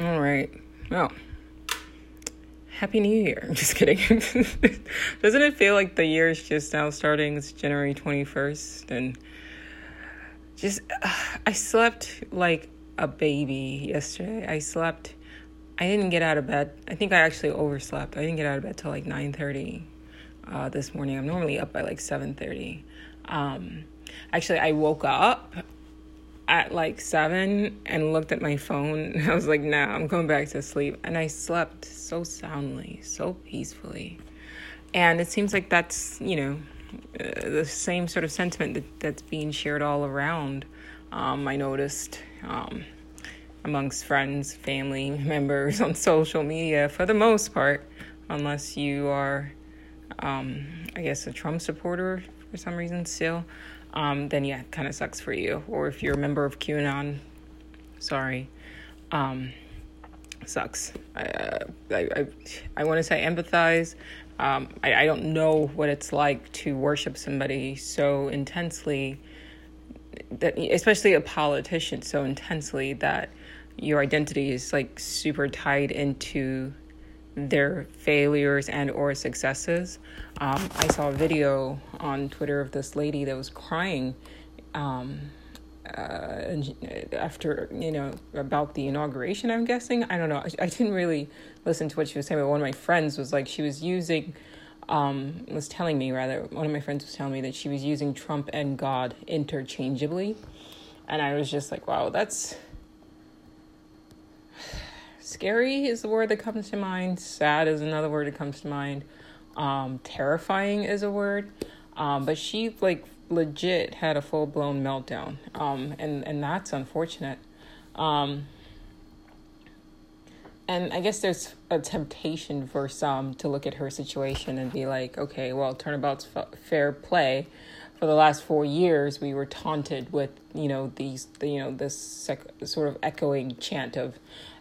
All right. Well, Happy New Year. I'm just kidding. Doesn't it feel like the year is just now starting? It's January 21st. And just, I slept like a baby yesterday. I didn't get out of bed. I think I actually overslept. I didn't get out of bed till like 9:30 this morning. I'm normally up by like 7:30. Actually, I woke up at like 7 and looked at my phone. I was like, nah, I'm going back to sleep. And I slept so soundly, so peacefully. And it seems like that's, you know, the same sort of sentiment that's being shared all around. I noticed amongst friends, family members, on social media, for the most part, unless you are, I guess, a Trump supporter for some reason still, then yeah, it kind of sucks for you. Or if you're a member of QAnon, sorry, sucks. I want to say empathize. I don't know what it's like to worship somebody so intensely, that, especially a politician, so intensely that your identity is like super tied into their failures and or successes. I saw a video on Twitter of this lady that was crying after, you know, about the inauguration, I'm guessing. I don't know. I didn't really listen to what she was saying, but one of my friends was like, she was using, one of my friends was telling me that she was using Trump and God interchangeably. And I was just like, wow, that's scary is the word that comes to mind. Sad is another word that comes to mind. Terrifying is a word. But she like legit had a full-blown meltdown. And that's unfortunate. And I guess there's a temptation for some to look at her situation and be like, okay, well, turnabout's fair play. For the last 4 years, we were taunted with, you know, this sort of echoing chant of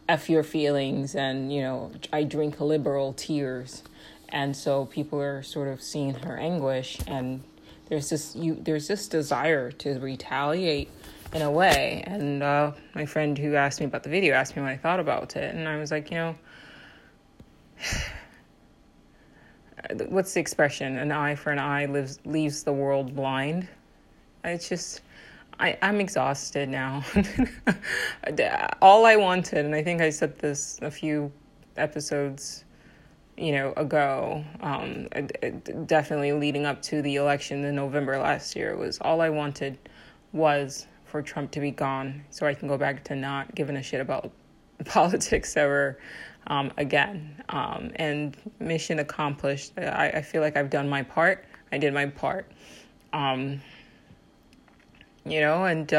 F your feelings and, you know, I drink liberal tears. And so people are sort of seeing her anguish, and there's this desire to retaliate in a way. And my friend who asked me about the video asked me what I thought about it, and I was like, you know, what's the expression? An eye for an eye leaves the world blind. It's just, I'm exhausted now. All I wanted, and I think I said this a few episodes, you know, ago, definitely leading up to the election in November last year, was all I wanted was for Trump to be gone so I can go back to not giving a shit about politics ever again. And mission accomplished. I feel like I've done my part. I did my part. You know, and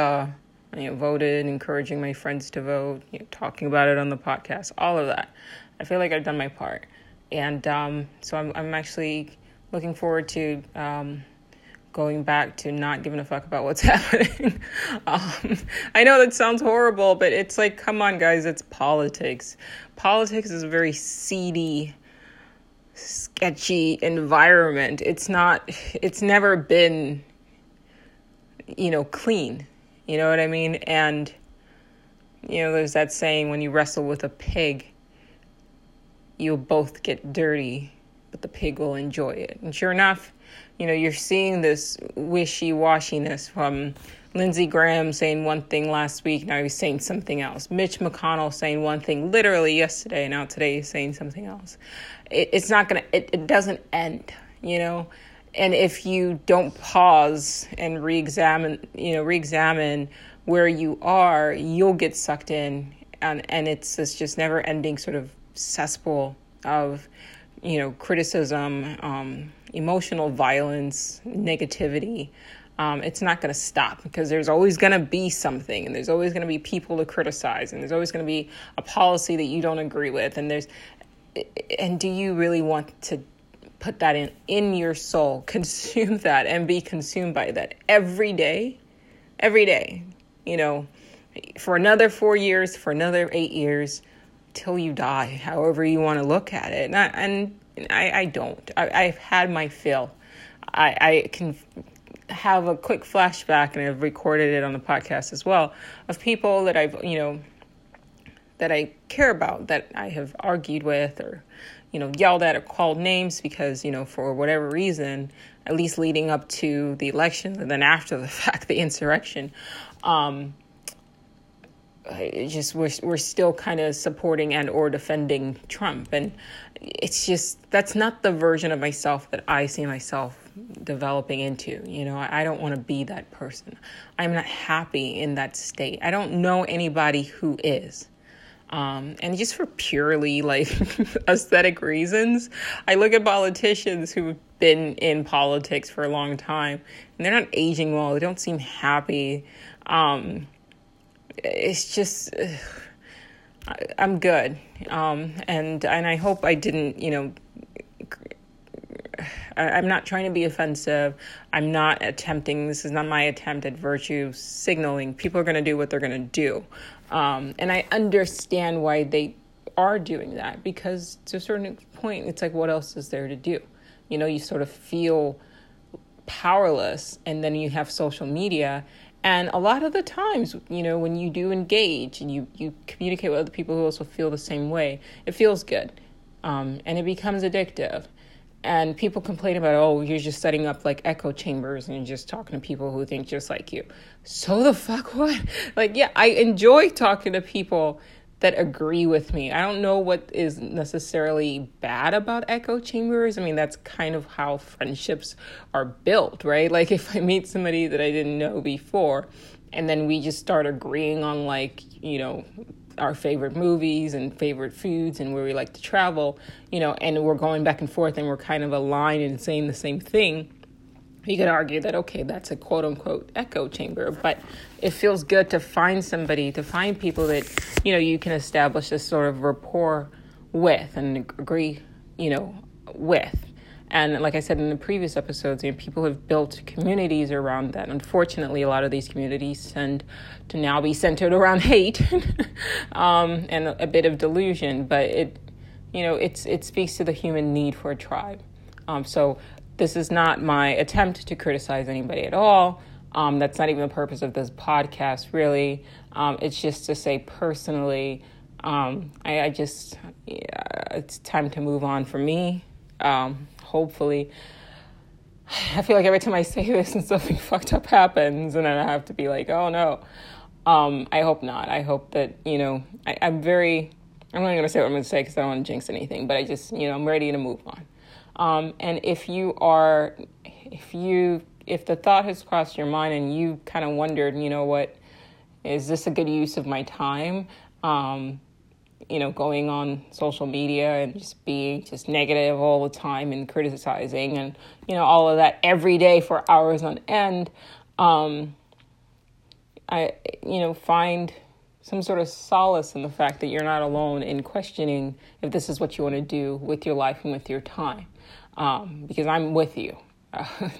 you know, voted, encouraging my friends to vote, you know, talking about it on the podcast, all of that. I feel like I've done my part. And so I'm actually looking forward to going back to not giving a fuck about what's happening. I know that sounds horrible, but it's like, come on, guys, it's politics. Politics is a very seedy, sketchy environment. It's never been, you know, clean. You know what I mean? And, you know, there's that saying, when you wrestle with a pig, you'll both get dirty, but the pig will enjoy it. And sure enough, you know, you're seeing this wishy-washiness from Lindsey Graham saying one thing last week, now he's saying something else. Mitch McConnell saying one thing literally yesterday, now today he's saying something else. It's not going to, it doesn't end, you know? And if you don't pause and reexamine where you are, you'll get sucked in. And it's this just never-ending sort of cesspool of, you know, criticism, emotional violence, negativity. It's not going to stop, because there's always going to be something, and there's always going to be people to criticize, and there's always going to be a policy that you don't agree with. And do you really want to put that in your soul, consume that and be consumed by that every day, you know, for another 4 years, for another 8 years, till you die, however you want to look at it. I've had my fill. I can have a quick flashback, and I've recorded it on the podcast as well, of people that I've, you know, that I care about, that I have argued with or, you know, yelled at or called names because, you know, for whatever reason, at least leading up to the election and then after the fact, the insurrection, it just we're still kind of supporting and or defending Trump. And it's just, that's not the version of myself that I see myself developing into. You know, I don't want to be that person. I'm not happy in that state. I don't know anybody who is. And just for purely like aesthetic reasons, I look at politicians who've been in politics for a long time and they're not aging well. They don't seem happy. It's just, I'm good. And I hope I didn't, you know, I'm not trying to be offensive. I'm not attempting, this is not my attempt at virtue signaling. People are going to do what they're going to do. And I understand why they are doing that, because to a certain point, it's like, what else is there to do? You know, you sort of feel powerless, and then you have social media. And a lot of the times, you know, when you do engage and you communicate with other people who also feel the same way, it feels good. And it becomes addictive. And people complain about, oh, you're just setting up like echo chambers and you're just talking to people who think just like you. So the fuck what? Like, yeah, I enjoy talking to people that agree with me. I don't know what is necessarily bad about echo chambers. I mean, that's kind of how friendships are built, right? Like if I meet somebody that I didn't know before and then we just start agreeing on like, you know, our favorite movies and favorite foods and where we like to travel, you know, and we're going back and forth and we're kind of aligned and saying the same thing, you could argue that, okay, that's a quote unquote echo chamber, but it feels good to find somebody, to find people that, you know, you can establish this sort of rapport with and agree, you know, with. And like I said in the previous episodes, you know, people have built communities around that. Unfortunately, a lot of these communities tend to now be centered around hate and a bit of delusion. But it, you know, it speaks to the human need for a tribe. So this is not my attempt to criticize anybody at all. That's not even the purpose of this podcast, really. It's just to say personally, it's time to move on for me. Hopefully, I feel like every time I say this and something fucked up happens and then I have to be like, oh no. I hope not. I hope that, you know, I'm not going to say what I'm going to say because I don't want to jinx anything, but I just, you know, I'm ready to move on. And if the thought has crossed your mind and you kind of wondered, you know what, is this a good use of my time? You know, going on social media and just being just negative all the time and criticizing and, you know, all of that every day for hours on end, find some sort of solace in the fact that you're not alone in questioning if this is what you want to do with your life and with your time, because I'm with you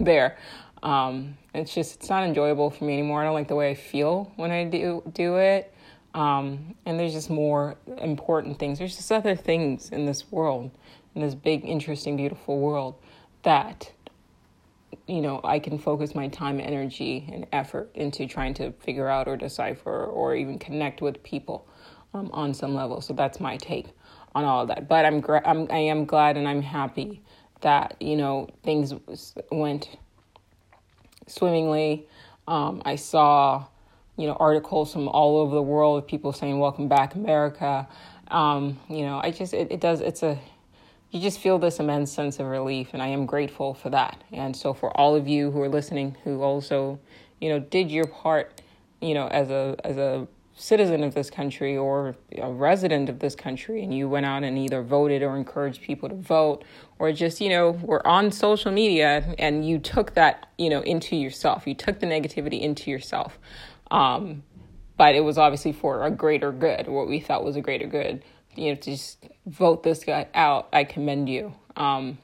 there. It's not enjoyable for me anymore. I don't like the way I feel when I do it. And there's just more important things. There's just other things in this world, in this big, interesting, beautiful world that, you know, I can focus my time, energy, and effort into trying to figure out or decipher or even connect with people on some level. So that's my take on all of that. But I am glad and I'm happy that, you know, things went swimmingly. I saw, you know, articles from all over the world of people saying, welcome back, America. You just feel this immense sense of relief, and I am grateful for that. And so for all of you who are listening, who also, you know, did your part, you know, as a citizen of this country or a resident of this country, and you went out and either voted or encouraged people to vote, or just, you know, were on social media and you took that, you know, into yourself. You took the negativity into yourself. But it was obviously for a greater good, what we thought was a greater good, you know, to just vote this guy out. I commend you. And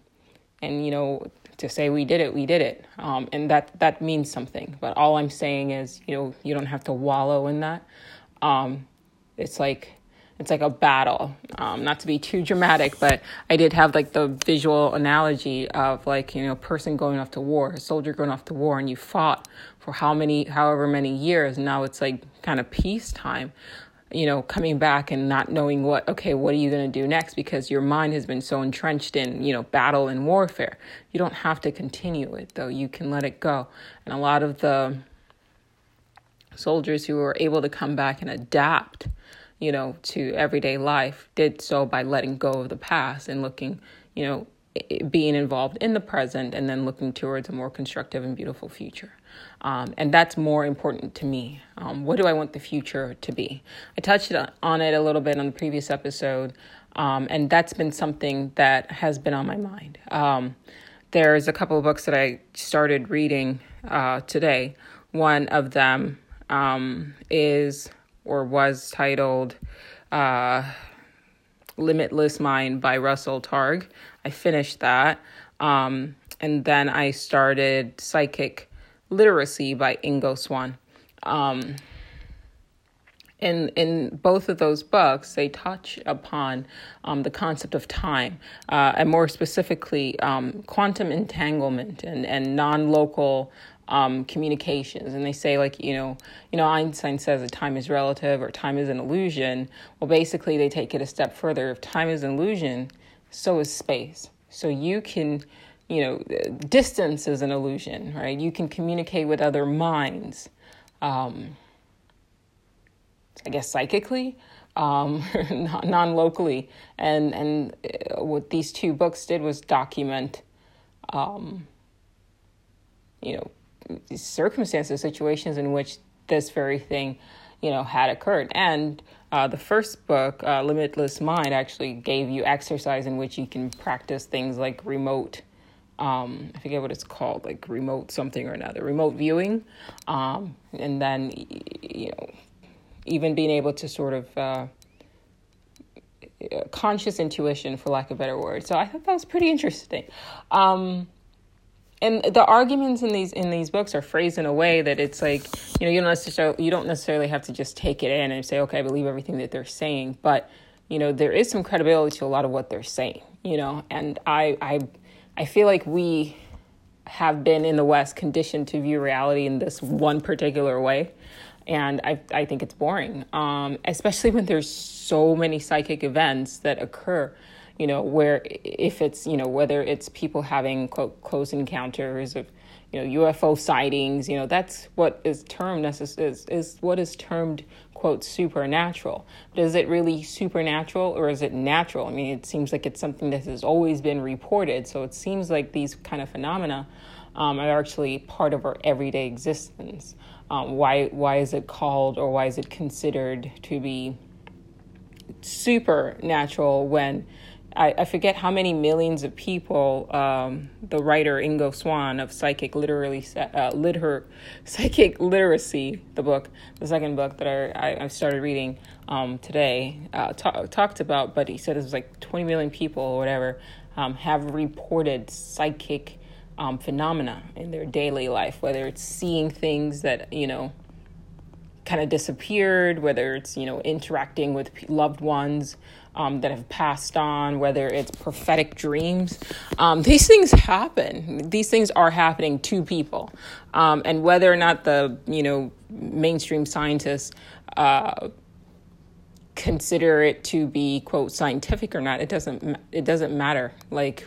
you know, to say we did it. And that means something, but all I'm saying is, you know, you don't have to wallow in that. It's like a battle, not to be too dramatic, but I did have like the visual analogy of like, you know, a person going off to war, a soldier going off to war, and you fought for however many years. Now it's like kind of peacetime. you know, coming back and not knowing what are you going to do next, because your mind has been so entrenched in, you know, battle and warfare. You don't have to continue it, though. You can let it go. And a lot of the soldiers who were able to come back and adapt, you know, to everyday life did so by letting go of the past and looking, you know, being involved in the present and then looking towards a more constructive and beautiful future. And that's more important to me. What do I want the future to be? I touched on it a little bit on the previous episode, and that's been something that has been on my mind. There's a couple of books that I started reading today. One of them was titled Limitless Mind by Russell Targ. I finished that. And then I started Psychic Literacy by Ingo Swann. In both of those books, they touch upon the concept of time, and more specifically, quantum entanglement and non-local communications. And they say, like, you know, Einstein says that time is relative or time is an illusion. Well, basically, they take it a step further. If time is an illusion, so is space. So you can, you know, distance is an illusion, right? You can communicate with other minds, I guess psychically, non-locally. And what these two books did was document, you know, circumstances, situations in which this very thing, you know, had occurred. And the first book, Limitless Mind, actually gave you exercise in which you can practice things like remote, I forget what it's called, like remote something or another, remote viewing. And then, you know, even being able to sort of conscious intuition, for lack of a better word. So I thought that was pretty interesting. And the arguments in these books are phrased in a way that it's like, you know, you don't necessarily have to just take it in and say, okay, I believe everything that they're saying. But, you know, there is some credibility to a lot of what they're saying, you know. And I feel like we have been in the West conditioned to view reality in this one particular way. And I think it's boring, especially when there's so many psychic events that occur, you know, where if it's, you know, whether it's people having close encounters of, you know, UFO sightings, you know, that's what is termed quote, supernatural. But is it really supernatural or is it natural? I mean, it seems like it's something that has always been reported. So it seems like these kind of phenomena are actually part of our everyday existence. Why is it called or why is it considered to be supernatural when I forget how many millions of people the writer Ingo Swann of Psychic Literacy, the second book that I started reading today, talked about, but he said it was like 20 million people or whatever have reported psychic phenomena in their daily life, whether it's seeing things that, you know, kind of disappeared, whether it's, you know, interacting with loved ones that have passed on, whether it's prophetic dreams. These things happen. These things are happening to people. And whether or not the, you know, mainstream scientists consider it to be, quote, scientific or not, it doesn't matter. Like,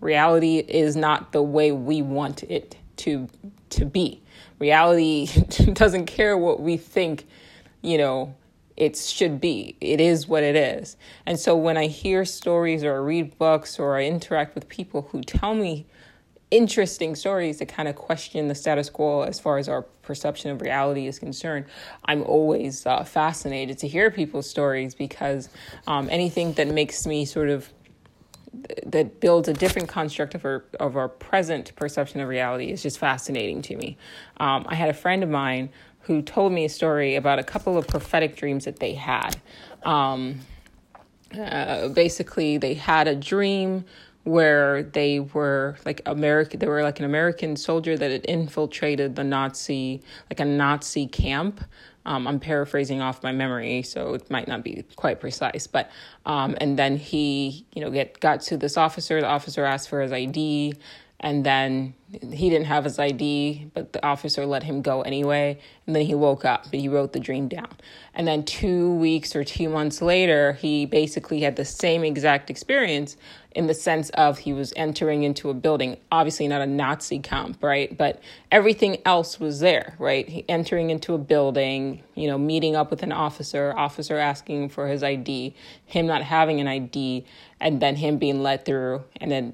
reality is not the way we want it to be. Reality doesn't care what we think, you know, it should be. It is what it is. And so when I hear stories or I read books or I interact with people who tell me interesting stories that kind of question the status quo as far as our perception of reality is concerned, I'm always fascinated to hear people's stories, because anything that makes me sort of, that builds a different construct of our present perception of reality is just fascinating to me. I had a friend of mine who told me a story about a couple of prophetic dreams that they had. Basically, they had a dream where they were like American. They were like an American soldier that had infiltrated a Nazi camp. I'm paraphrasing off my memory, so it might not be quite precise. But and then he, you know, got to this officer. The officer asked for his ID, and then He didn't have his ID, but the officer let him go anyway. And then he woke up, but he wrote the dream down. And then 2 weeks or 2 months later, he basically had the same exact experience in the sense of he was entering into a building. Obviously not a Nazi camp, right? But everything else was there, right? He entering into a building, meeting up with an officer asking for his ID, him not having an ID, and then him being let through, and then,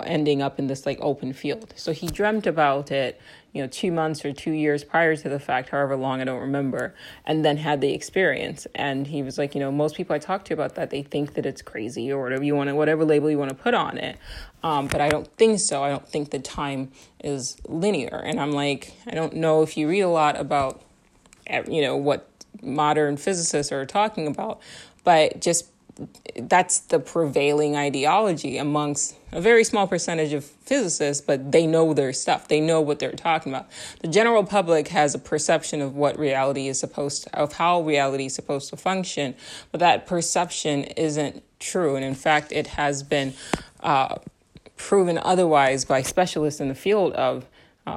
ending up in this open field. So he dreamt about it, 2 months or 2 years prior to the fact, however long, I don't remember, and then had the experience. And he was like, most people I talk to about that, they think that it's crazy or whatever you want to, whatever label you want to put on it. But I don't think so. I don't think the time is linear. And I'm like, I don't know if you read a lot about, what modern physicists are talking about, but just that's the prevailing ideology amongst a very small percentage of physicists, but they know their stuff. They know what they're talking about. The general public has a perception of what reality is of how reality is supposed to function, but that perception isn't true. And in fact, it has been proven otherwise by specialists in the field of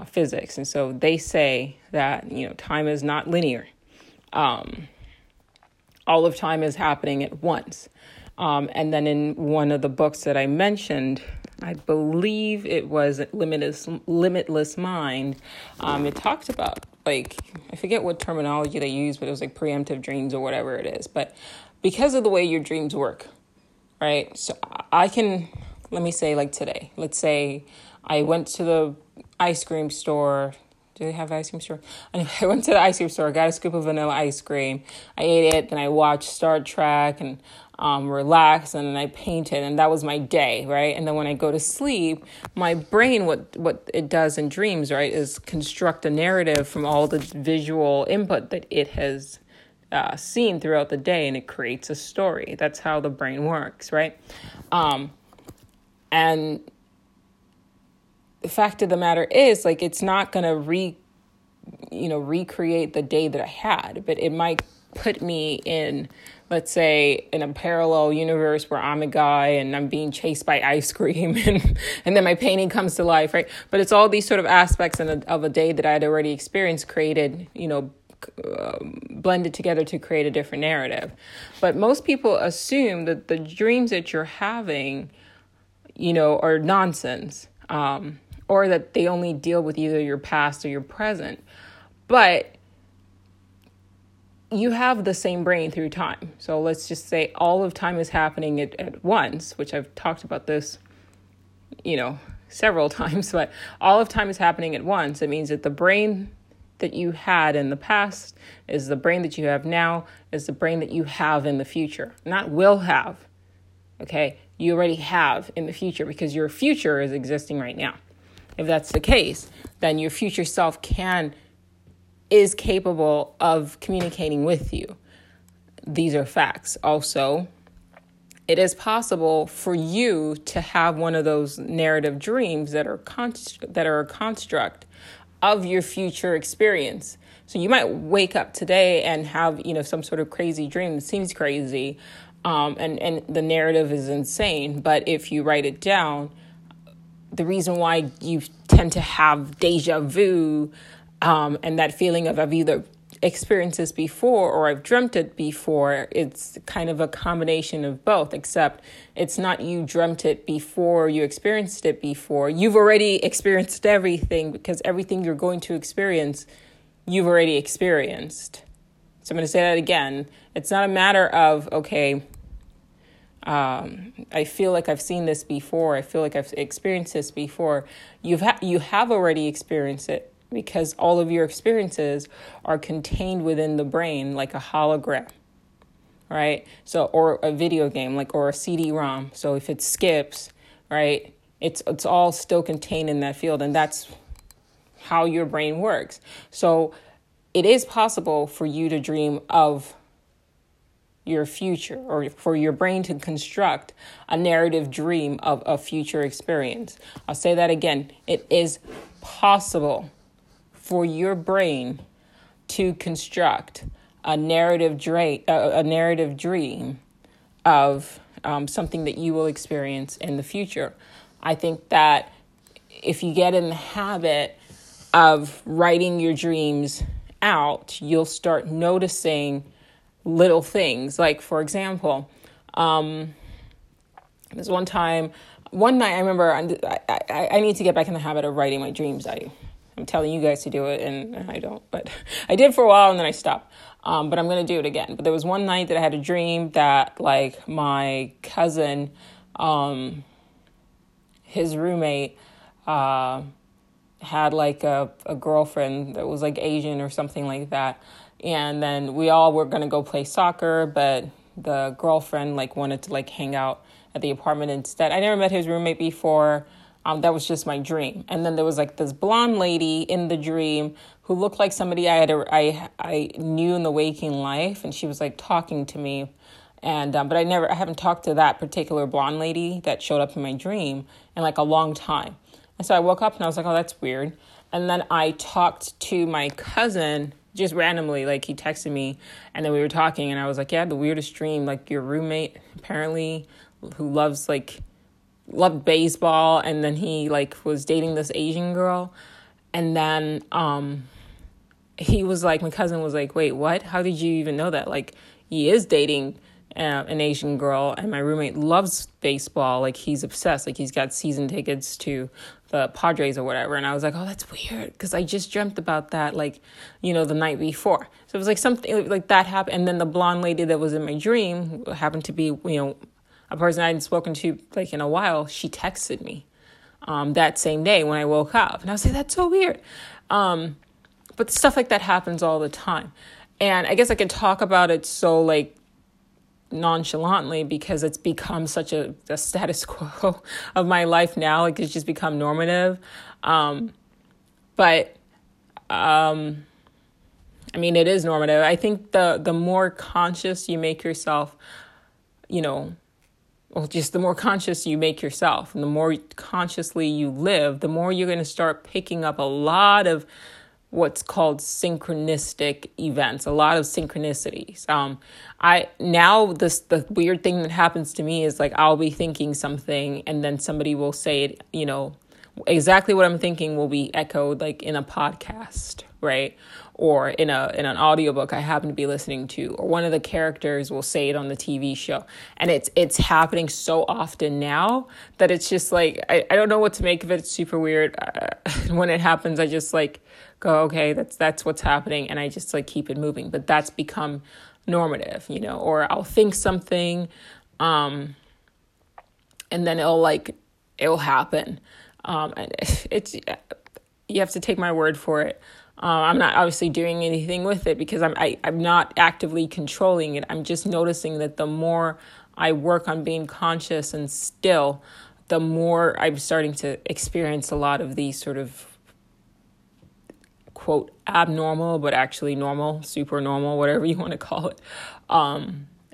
physics. And so they say that, time is not linear. All of time is happening at once. And then in one of the books that I mentioned, I believe it was Limitless Mind, it talked about, I forget what terminology they used, but it was preemptive dreams or whatever it is. But because of the way your dreams work, right? So let me say today, let's say I went to the ice cream store. Do they have an ice cream store? Anyway, I went to the ice cream store, got a scoop of vanilla ice cream. I ate it, then I watched Star Trek and relaxed, and then I painted, and that was my day, right? And then when I go to sleep, my brain, what it does in dreams, right, is construct a narrative from all the visual input that it has seen throughout the day, and it creates a story. That's how the brain works, right? And the fact of the matter is, it's not going to recreate the day that I had, but it might put me in, let's say, in a parallel universe where I'm a guy and I'm being chased by ice cream and then my painting comes to life, right? But it's all these sort of aspects of a day that I had already experienced created, blended together to create a different narrative. But most people assume that the dreams that you're having, are nonsense. Or that they only deal with either your past or your present. But you have the same brain through time. So let's just say all of time is happening at once, which I've talked about this, several times, but all of time is happening at once. It means that the brain that you had in the past is the brain that you have now, is the brain that you have in the future. Not will have, okay? You already have in the future because your future is existing right now. If that's the case, then your future self is capable of communicating with you. These are facts. Also, it is possible for you to have one of those narrative dreams that are a construct of your future experience. So you might wake up today and have, some sort of crazy dream that seems crazy, and the narrative is insane. But if you write it down, the reason why you tend to have deja vu and that feeling of I've either experienced this before or I've dreamt it before, it's kind of a combination of both, except it's not you dreamt it before, you experienced it before. You've already experienced everything because everything you're going to experience, you've already experienced. So I'm going to say that again. It's not a matter of, I feel like I've seen this before. I feel like I've experienced this before. You have already experienced it because all of your experiences are contained within the brain like a hologram, right? So, or a video game, or a CD-ROM. So if it skips, right, it's all still contained in that field, and that's how your brain works. So it is possible for you to dream of your future or for your brain to construct a narrative dream of a future experience. I'll say that again. It is possible for your brain to construct a narrative dream of something that you will experience in the future. I think that if you get in the habit of writing your dreams out, you'll start noticing little things. Like, for example, there's one night I remember I need to get back in the habit of writing my dreams. I'm telling you guys to do it, and I don't. But I did for a while, and then I stopped. But I'm going to do it again. But there was one night that I had a dream that, like, my cousin, his roommate, had, like, a girlfriend that was, like, Asian or something like that. And then we all were going to go play soccer, but the girlfriend, like, wanted to, like, hang out at the apartment instead. I never met his roommate before. That was just my dream. And then there was, like, this blonde lady in the dream who looked like somebody I knew in the waking life, and she was, like, talking to me. And but I haven't talked to that particular blonde lady that showed up in my dream in, like, a long time. And so I woke up and I was like, oh, that's weird. And then I talked to my cousin just randomly, like, he texted me, and then we were talking, and I was like, yeah, the weirdest dream, like, your roommate apparently who loved baseball, and then he, like, was dating this Asian girl, and then he was like, my cousin was like, wait, what? How did you even know that? Like, he is dating an Asian girl, and my roommate loves baseball, like, he's obsessed, like, he's got season tickets to the Padres or whatever. And I was like, oh, that's weird, because I just dreamt about that, like, you know, the night before. So it was like something like that happened. And then the blonde lady that was in my dream happened to be, you know, a person I hadn't spoken to, like, in a while. She texted me that same day when I woke up. And I was like, that's so weird. But stuff like that happens all the time. And I guess I could talk about it so, like, nonchalantly because it's become such a status quo of my life now. Like, it's just become normative. I mean, it is normative. I think the more conscious you make yourself, you know, well, just the more conscious you make yourself and the more consciously you live, the more you're going to start picking up a lot of what's called synchronistic events, a lot of synchronicities. The weird thing that happens to me is, like, I'll be thinking something and then somebody will say it, you know, exactly what I'm thinking will be echoed, like, in a podcast, right? Or in an audiobook I happen to be listening to, or one of the characters will say it on the TV show. And it's happening so often now that it's just like, I don't know what to make of it. It's super weird. When it happens, I just, like, go, okay, that's what's happening. And I just, like, keep it moving. But that's become normative, you know, or I'll think something, and then it'll happen. And it's, you have to take my word for it. I'm not obviously doing anything with it because I'm not actively controlling it. I'm just noticing that the more I work on being conscious and still, the more I'm starting to experience a lot of these sort of, quote, abnormal, but actually normal, super normal, whatever you want to call it,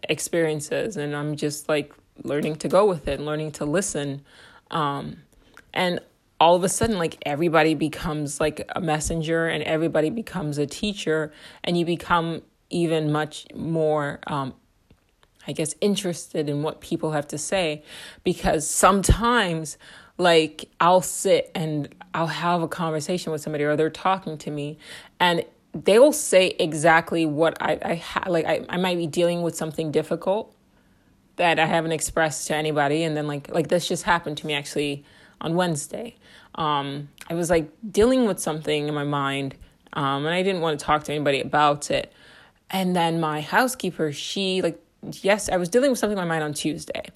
experiences. And I'm just, like, learning to go with it and learning to listen. And all of a sudden, like, everybody becomes, like, a messenger and everybody becomes a teacher, and you become even much more, interested in what people have to say. Because sometimes, like, I'll sit and I'll have a conversation with somebody, or they're talking to me, and they will say exactly what I might be dealing with something difficult that I haven't expressed to anybody. And then like this just happened to me actually on Wednesday. I was, like, dealing with something in my mind, and I didn't want to talk to anybody about it. And then my housekeeper, I was dealing with something in my mind on Tuesday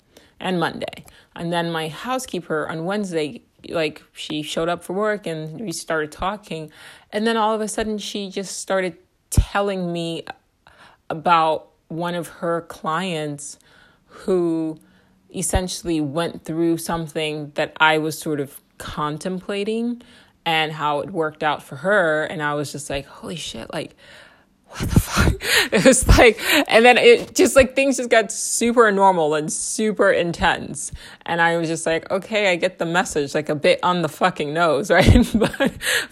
and Monday. And then my housekeeper on Wednesday, like, she showed up for work and we started talking. And then all of a sudden she just started telling me about one of her clients who essentially went through something that I was sort of contemplating and how it worked out for her. And I was just like, holy shit, like, what the fuck? It was like, and then it just, like, things just got super normal and super intense. And I was just like, okay, I get the message, like, a bit on the fucking nose, right?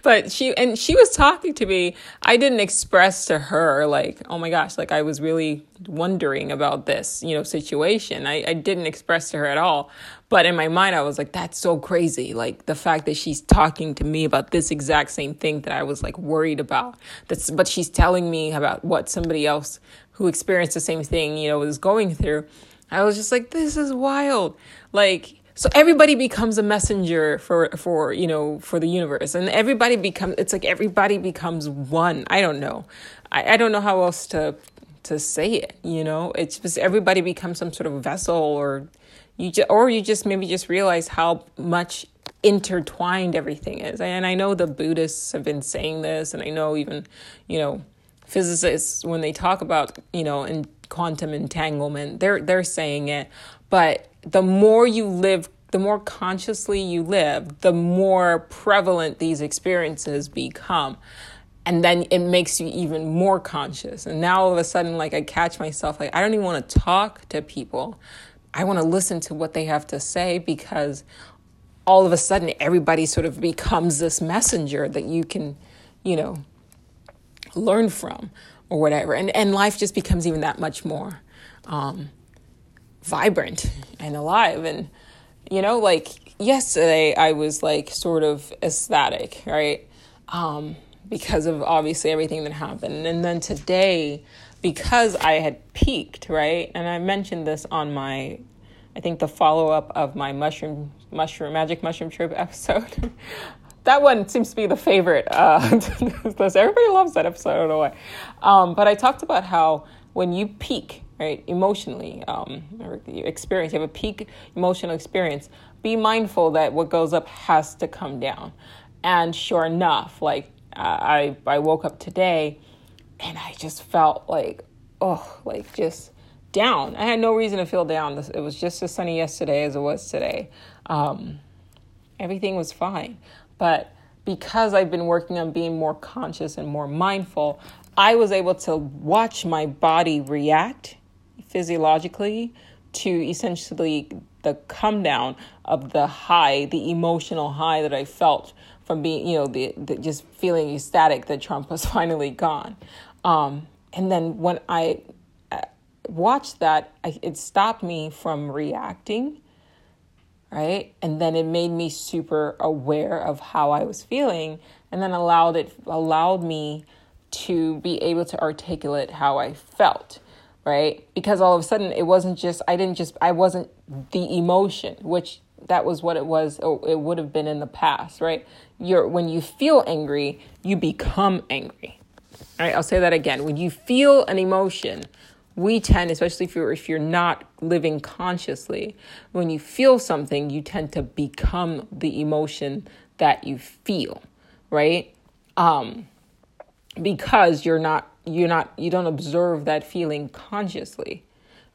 but she was talking to me. I didn't express to her, like, oh my gosh, like, I was really wondering about this, you know, situation. I didn't express to her at all. But in my mind, I was like, that's so crazy. Like, the fact that she's talking to me about this exact same thing that I was, like, worried about. But she's telling me about what somebody else who experienced the same thing, you know, was going through. I was just like, this is wild. Like, so everybody becomes a messenger for you know, for the universe. And everybody becomes, it's like everybody becomes one. I don't know. I don't know how else to say it, you know. It's just everybody becomes some sort of vessel, or you just maybe just realize how much intertwined everything is. And I know the Buddhists have been saying this, and I know even, you know, physicists, when they talk about, you know, in quantum entanglement, they're saying it. But the more you live, the more consciously you live, the more prevalent these experiences become. And then it makes you even more conscious. And now all of a sudden, like, I catch myself, like, I don't even want to talk to people. I want to listen to what they have to say, because all of a sudden everybody sort of becomes this messenger that you can, you know, learn from or whatever. And life just becomes even that much more vibrant and alive. And, you know, like yesterday I was like sort of ecstatic, right? Because of obviously everything that happened. And then today, because I had peaked, right? And I mentioned this on my, I think the follow-up of my magic mushroom trip episode. That one seems to be the favorite. Everybody loves that episode, I don't know why. But I talked about how when you peak, right, emotionally, you have a peak emotional experience, be mindful that what goes up has to come down. And sure enough, like, I woke up today and I just felt like, oh, like just down. I had no reason to feel down. It was just as sunny yesterday as it was today. Everything was fine. But because I've been working on being more conscious and more mindful, I was able to watch my body react physiologically to essentially the come down of the high, the emotional high that I felt from being, you know, the just feeling ecstatic that Trump was finally gone. And then when I watched that, it stopped me from reacting, right? And then it made me super aware of how I was feeling, and then allowed me to be able to articulate how I felt, right? Because all of a sudden, it wasn't just, I wasn't the emotion, which that was what it was, or it would have been in the past, right? When you feel angry, you become angry. All right, I'll say that again. When you feel an emotion, we tend, especially if you're not living consciously, when you feel something, you tend to become the emotion that you feel, right? Because you don't observe that feeling consciously,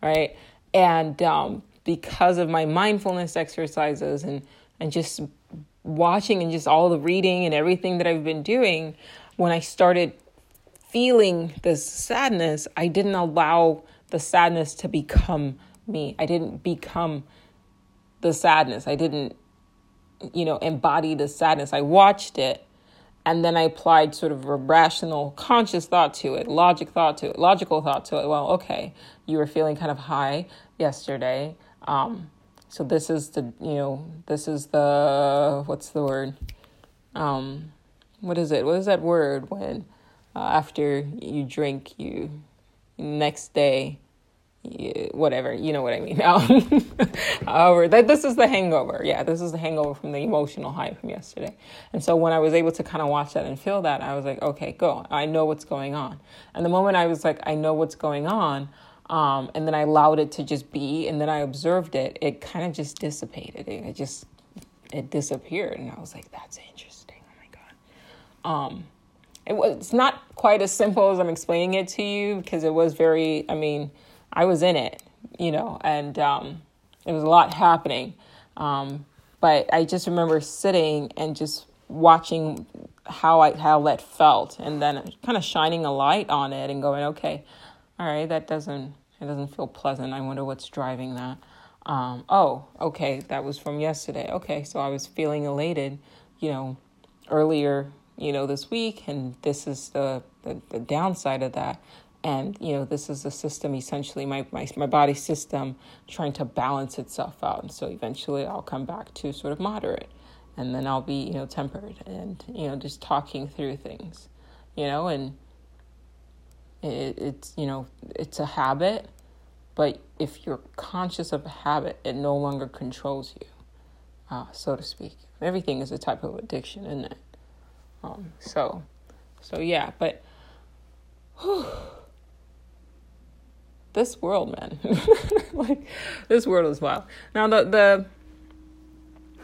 right? And because of my mindfulness exercises and just watching and just all the reading and everything that I've been doing, when I started feeling this sadness, I didn't allow the sadness to become me. I didn't become the sadness. I didn't, you know, embody the sadness. I watched it, and then I applied sort of a rational, conscious thought to it, logical thought to it. Well, okay, you were feeling kind of high yesterday. So this is what's the word? What is it? What is that word when after you drink, you next day, whatever, you know what I mean. This is the hangover. Yeah, this is the hangover from the emotional high from yesterday. And so when I was able to kind of watch that and feel that, I was like, okay, go. I know what's going on. And the moment I was like, I know what's going on, and then I allowed it to just be, and then I observed it, it kind of just dissipated. It disappeared. And I was like, that's interesting. Oh my God. It's not quite as simple as I'm explaining it to you, because it was very, I mean, I was in it, you know, and it was a lot happening. But I just remember sitting and just watching how that felt, and then kind of shining a light on it and going, okay, all right, it doesn't feel pleasant. I wonder what's driving that. Oh, okay, that was from yesterday. Okay, so I was feeling elated, you know, earlier, you know, this week, and this is the downside of that. And, you know, this is the system, essentially, my body system trying to balance itself out. And so eventually I'll come back to sort of moderate, and then I'll be, you know, tempered and, you know, just talking through things, you know, and it's, you know, it's a habit. But if you're conscious of a habit, it no longer controls you, so to speak. Everything is a type of addiction, isn't it? So yeah, but whew, this world, man, like this world is wild. Now the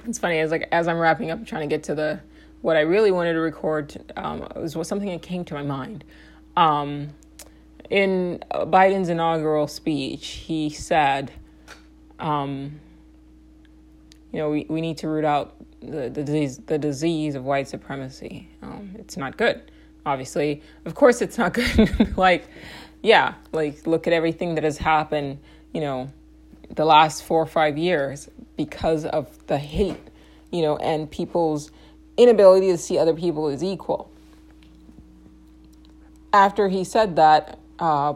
it's funny, as like, as I'm wrapping up, trying to get to the, what I really wanted to record, was something that came to my mind. In Biden's inaugural speech, he said, you know, we need to root out the disease of white supremacy. It's not good, obviously. Of course it's not good. like, look at everything that has happened, you know, the last 4 or 5 years because of the hate, you know, and people's inability to see other people as equal. After he said that,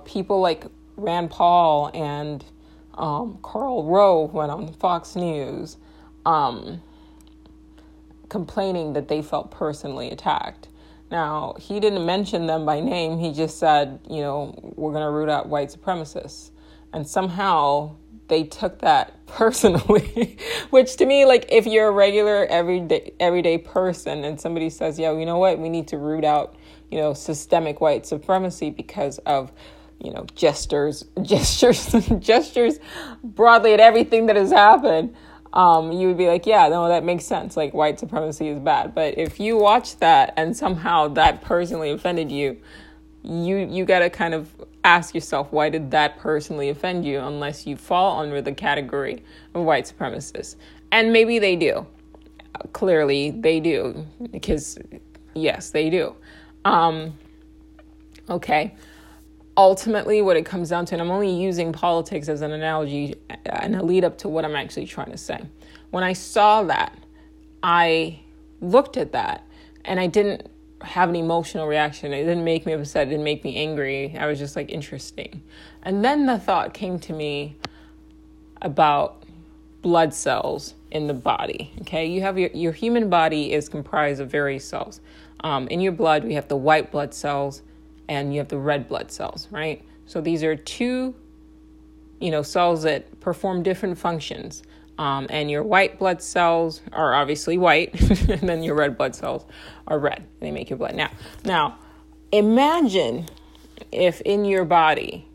people like Rand Paul and Karl Rove went on Fox News complaining that they felt personally attacked. Now, he didn't mention them by name. He just said, you know, we're going to root out white supremacists. And somehow they took that personally, which to me, like, if you're a regular everyday person and somebody says, yeah, you know what, we need to root out, you know, systemic white supremacy because of, you know, gestures broadly at everything that has happened, you would be like, yeah, no, that makes sense. Like, white supremacy is bad. But if you watch that and somehow that personally offended you, you got to kind of ask yourself, why did that personally offend you, unless you fall under the category of white supremacists? And maybe they do. Clearly, they do. Because, yes, they do. Okay. Ultimately, what it comes down to, and I'm only using politics as an analogy and a lead up to what I'm actually trying to say. When I saw that, I looked at that and I didn't have an emotional reaction. It didn't make me upset. It didn't make me angry. I was just like, interesting. And then the thought came to me about blood cells in the body. Okay. You have your human body is comprised of various cells. In your blood, we have the white blood cells and you have the red blood cells, right? So these are two, you know, cells that perform different functions. And your white blood cells are obviously white, and then your red blood cells are red. They make your blood. Now, imagine if in your body,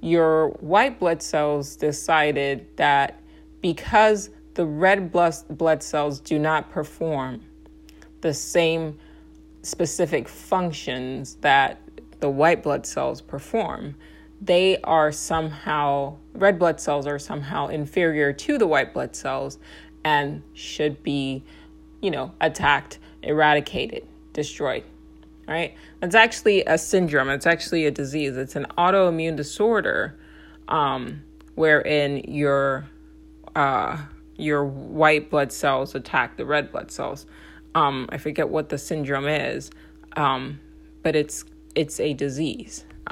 your white blood cells decided that because the red blood cells do not perform the same specific functions that the white blood cells perform, red blood cells are somehow inferior to the white blood cells and should be, you know, attacked, eradicated, destroyed, right? That's actually a syndrome. It's actually a disease. It's an autoimmune disorder, wherein your white blood cells attack the red blood cells. I forget what the syndrome is, but it's a disease.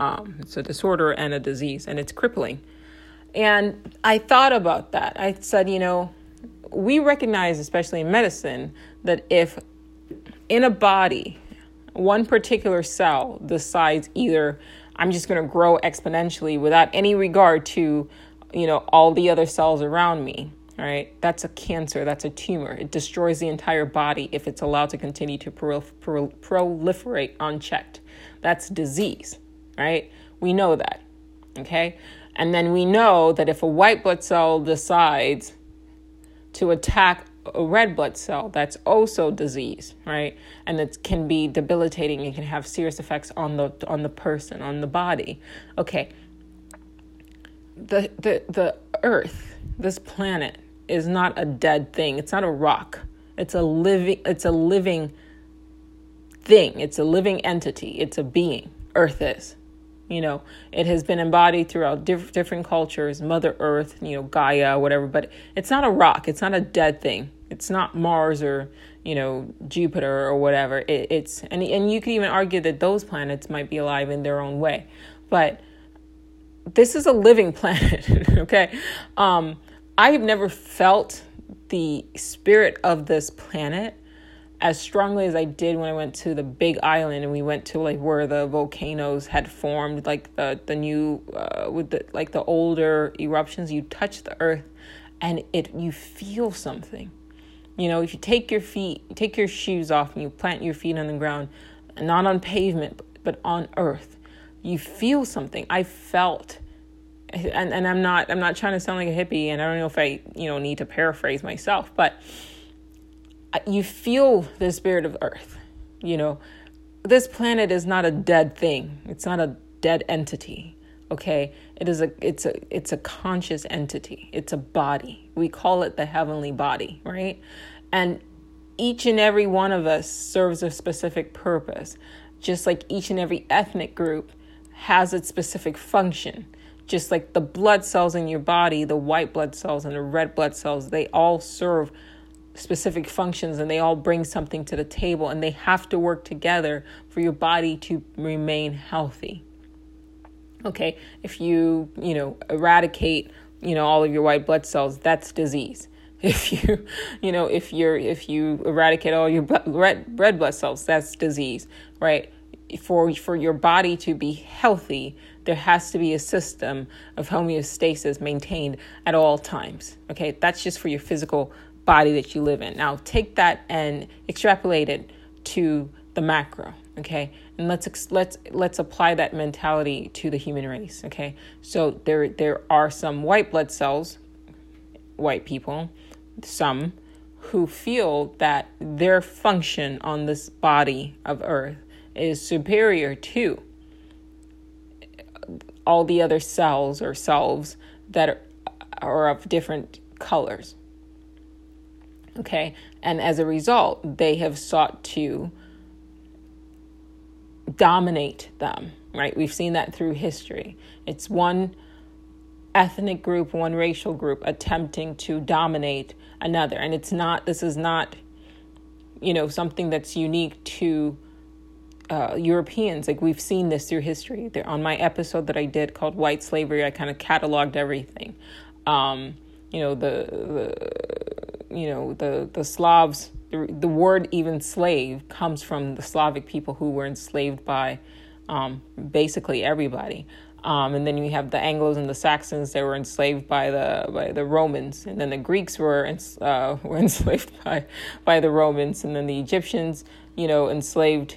It's a disorder and a disease, and it's crippling. And I thought about that. I said, you know, we recognize, especially in medicine, that if in a body, one particular cell decides either I'm just going to grow exponentially without any regard to, you know, all the other cells around me. All right, that's a cancer, that's a tumor. It destroys the entire body if it's allowed to continue to proliferate unchecked. That's disease, right? We know that, okay? And then we know that if a white blood cell decides to attack a red blood cell, that's also disease, right? And it can be debilitating. It can have serious effects on the person, on the body. Okay, the Earth, this planet, is not a dead thing. It's not a rock. It's a living thing. It's a living entity. It's a being. Earth is, you know, it has been embodied throughout different cultures, Mother Earth, you know, Gaia, whatever, but it's not a rock. It's not a dead thing. It's not Mars or, you know, Jupiter or whatever. It's, and you could even argue that those planets might be alive in their own way. But this is a living planet, okay? I have never felt the spirit of this planet as strongly as I did when I went to the Big Island, and we went to like where the volcanoes had formed, like the new with the, like the older eruptions. You touch the earth, and you feel something. You know, if you take your shoes off, and you plant your feet on the ground, not on pavement but on earth, you feel something. I felt, and I'm not trying to sound like a hippie, and I don't know if I need to paraphrase myself, but you feel the spirit of earth. You know, this planet is not a dead thing. It's not a dead entity. Okay. It's a conscious entity. It's a body. We call it the heavenly body, right? And each and every one of us serves a specific purpose. Just like each and every ethnic group has its specific function. Just like the blood cells in your body, the white blood cells and the red blood cells, they all serve specific functions, and they all bring something to the table, and they have to work together for your body to remain healthy. Okay, if you eradicate, all of your white blood cells, that's disease. If you eradicate all your red blood cells, that's disease, right? For your body to be healthy, there has to be a system of homeostasis maintained at all times. Okay, that's just for your physical body that you live in. Now take that and extrapolate it to the macro, okay? And let's apply that mentality to the human race, okay? So there are some white blood cells, white people, some who feel that their function on this body of earth is superior to all the other cells or selves that are of different colors. Okay, and as a result, they have sought to dominate them, right? We've seen that through history. It's one ethnic group, one racial group attempting to dominate another. And this is not, something that's unique to Europeans. Like, we've seen this through history. On my episode that I did called White Slavery, I kind of cataloged everything. The Slavs, the word even slave comes from the Slavic people who were enslaved by basically everybody. And then you have the Anglos and the Saxons that were enslaved by the Romans. And then the Greeks were enslaved by the Romans. And then the Egyptians, enslaved.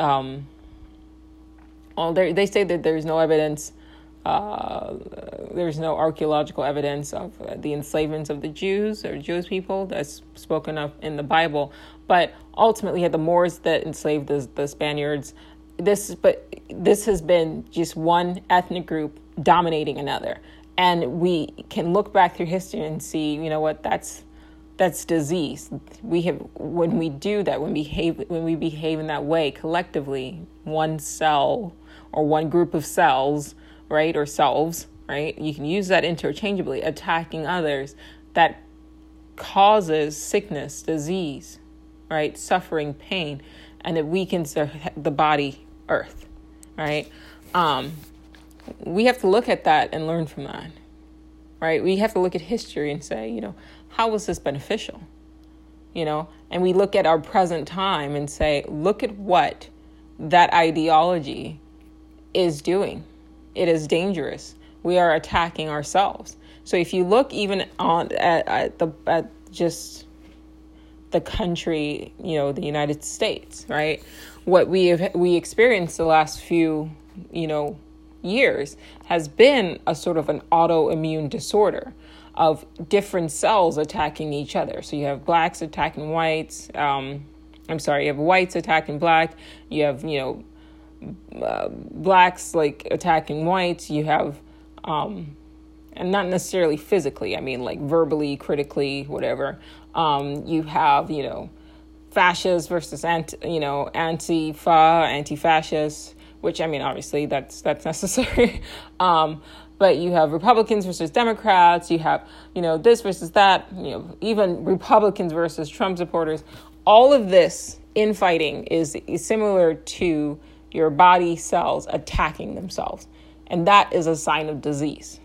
They say that there's no evidence. There's no archaeological evidence of the enslavements of the Jews or Jewish people that's spoken of in the Bible, but ultimately had the Moors that enslaved the Spaniards. This has been just one ethnic group dominating another, and we can look back through history and see, that's disease. When we behave in that way collectively, one cell or one group of cells, right, or selves, right, you can use that interchangeably, attacking others, that causes sickness, disease, right, suffering, pain, and it weakens the body, earth, right? We have to look at that and learn from that, right? We have to look at history and say, how was this beneficial? And we look at our present time and say, look at what that ideology is doing. It is dangerous. We are attacking ourselves. So if you look even at just the country, the United States, right? What we experienced the last few, years has been a sort of an autoimmune disorder of different cells attacking each other. So you have blacks attacking whites. You have whites attacking black. You have, blacks like attacking whites. You have and not necessarily physically, I mean like verbally, critically, whatever. You have fascists versus anti-fascists, which I mean obviously that's necessary. But you have Republicans versus Democrats. You have this versus that. Even Republicans versus Trump supporters. All of this infighting is similar to your body cells attacking themselves. And that is a sign of disease.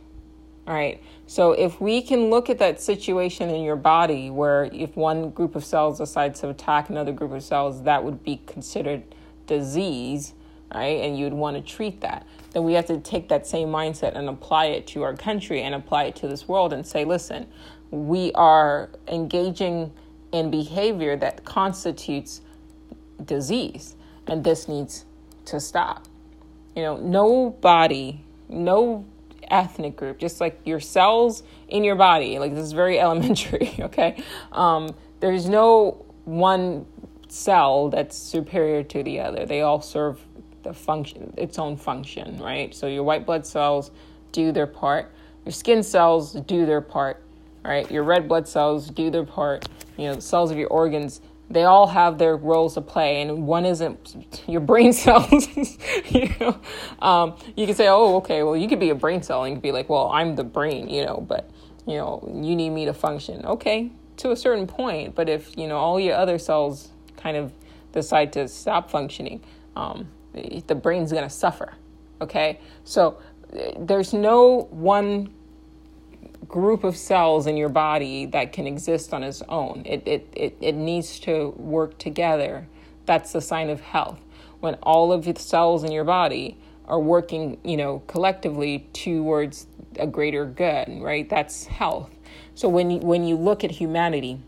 All right. So if we can look at that situation in your body where if one group of cells decides to attack another group of cells, that would be considered disease, right? And you'd want to treat that. Then we have to take that same mindset and apply it to our country and apply it to this world and say, listen, we are engaging in behavior that constitutes disease, and this needs to stop. You know, nobody, no ethnic group, just like your cells in your body, like this is very elementary, okay? There's no one cell that's superior to the other. They all serve the function, its own function, right? So your white blood cells do their part, your skin cells do their part, right? Your red blood cells do their part, you know, the cells of your organs, they all have their roles to play, and one isn't your brain cells. You know, you can say, oh, okay, well, you could be a brain cell and you could be like, well, I'm the brain, you know, but, you know, you need me to function. Okay, to a certain point, but if, you know, all your other cells kind of decide to stop functioning, the brain's going to suffer, okay? So there's no one group of cells in your body that can exist on its own. It needs to work together. That's the sign of health. When all of the cells in your body are working, you know, collectively towards a greater good, right? That's health. So when you look at humanity,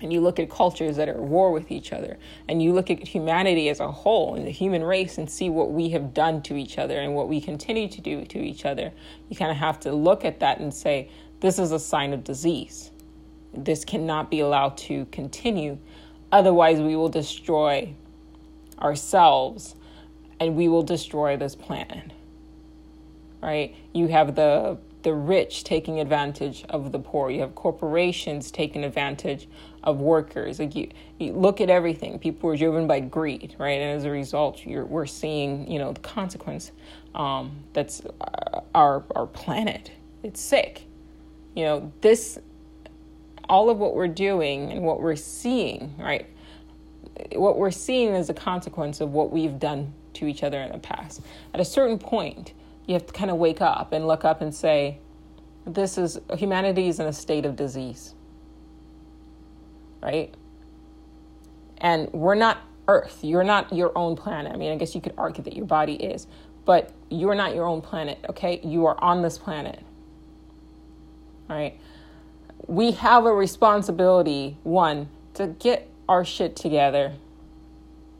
and you look at cultures that are at war with each other, and you look at humanity as a whole and the human race and see what we have done to each other and what we continue to do to each other, you kind of have to look at that and say, this is a sign of disease. This cannot be allowed to continue. Otherwise, we will destroy ourselves and we will destroy this planet, right? You have the rich taking advantage of the poor. You have corporations taking advantage of workers. Like you look at everything. People are driven by greed, right? And as a result, we're seeing, you know, the consequence. That's our planet. It's sick. You know, this, all of what we're doing and what we're seeing, right? What we're seeing is a consequence of what we've done to each other in the past. At a certain point, you have to kind of wake up and look up and say, humanity is in a state of disease, right? And we're not Earth. You're not your own planet. I mean, I guess you could argue that your body is, but you're not your own planet, okay? You are on this planet, right? We have a responsibility, one, to get our shit together,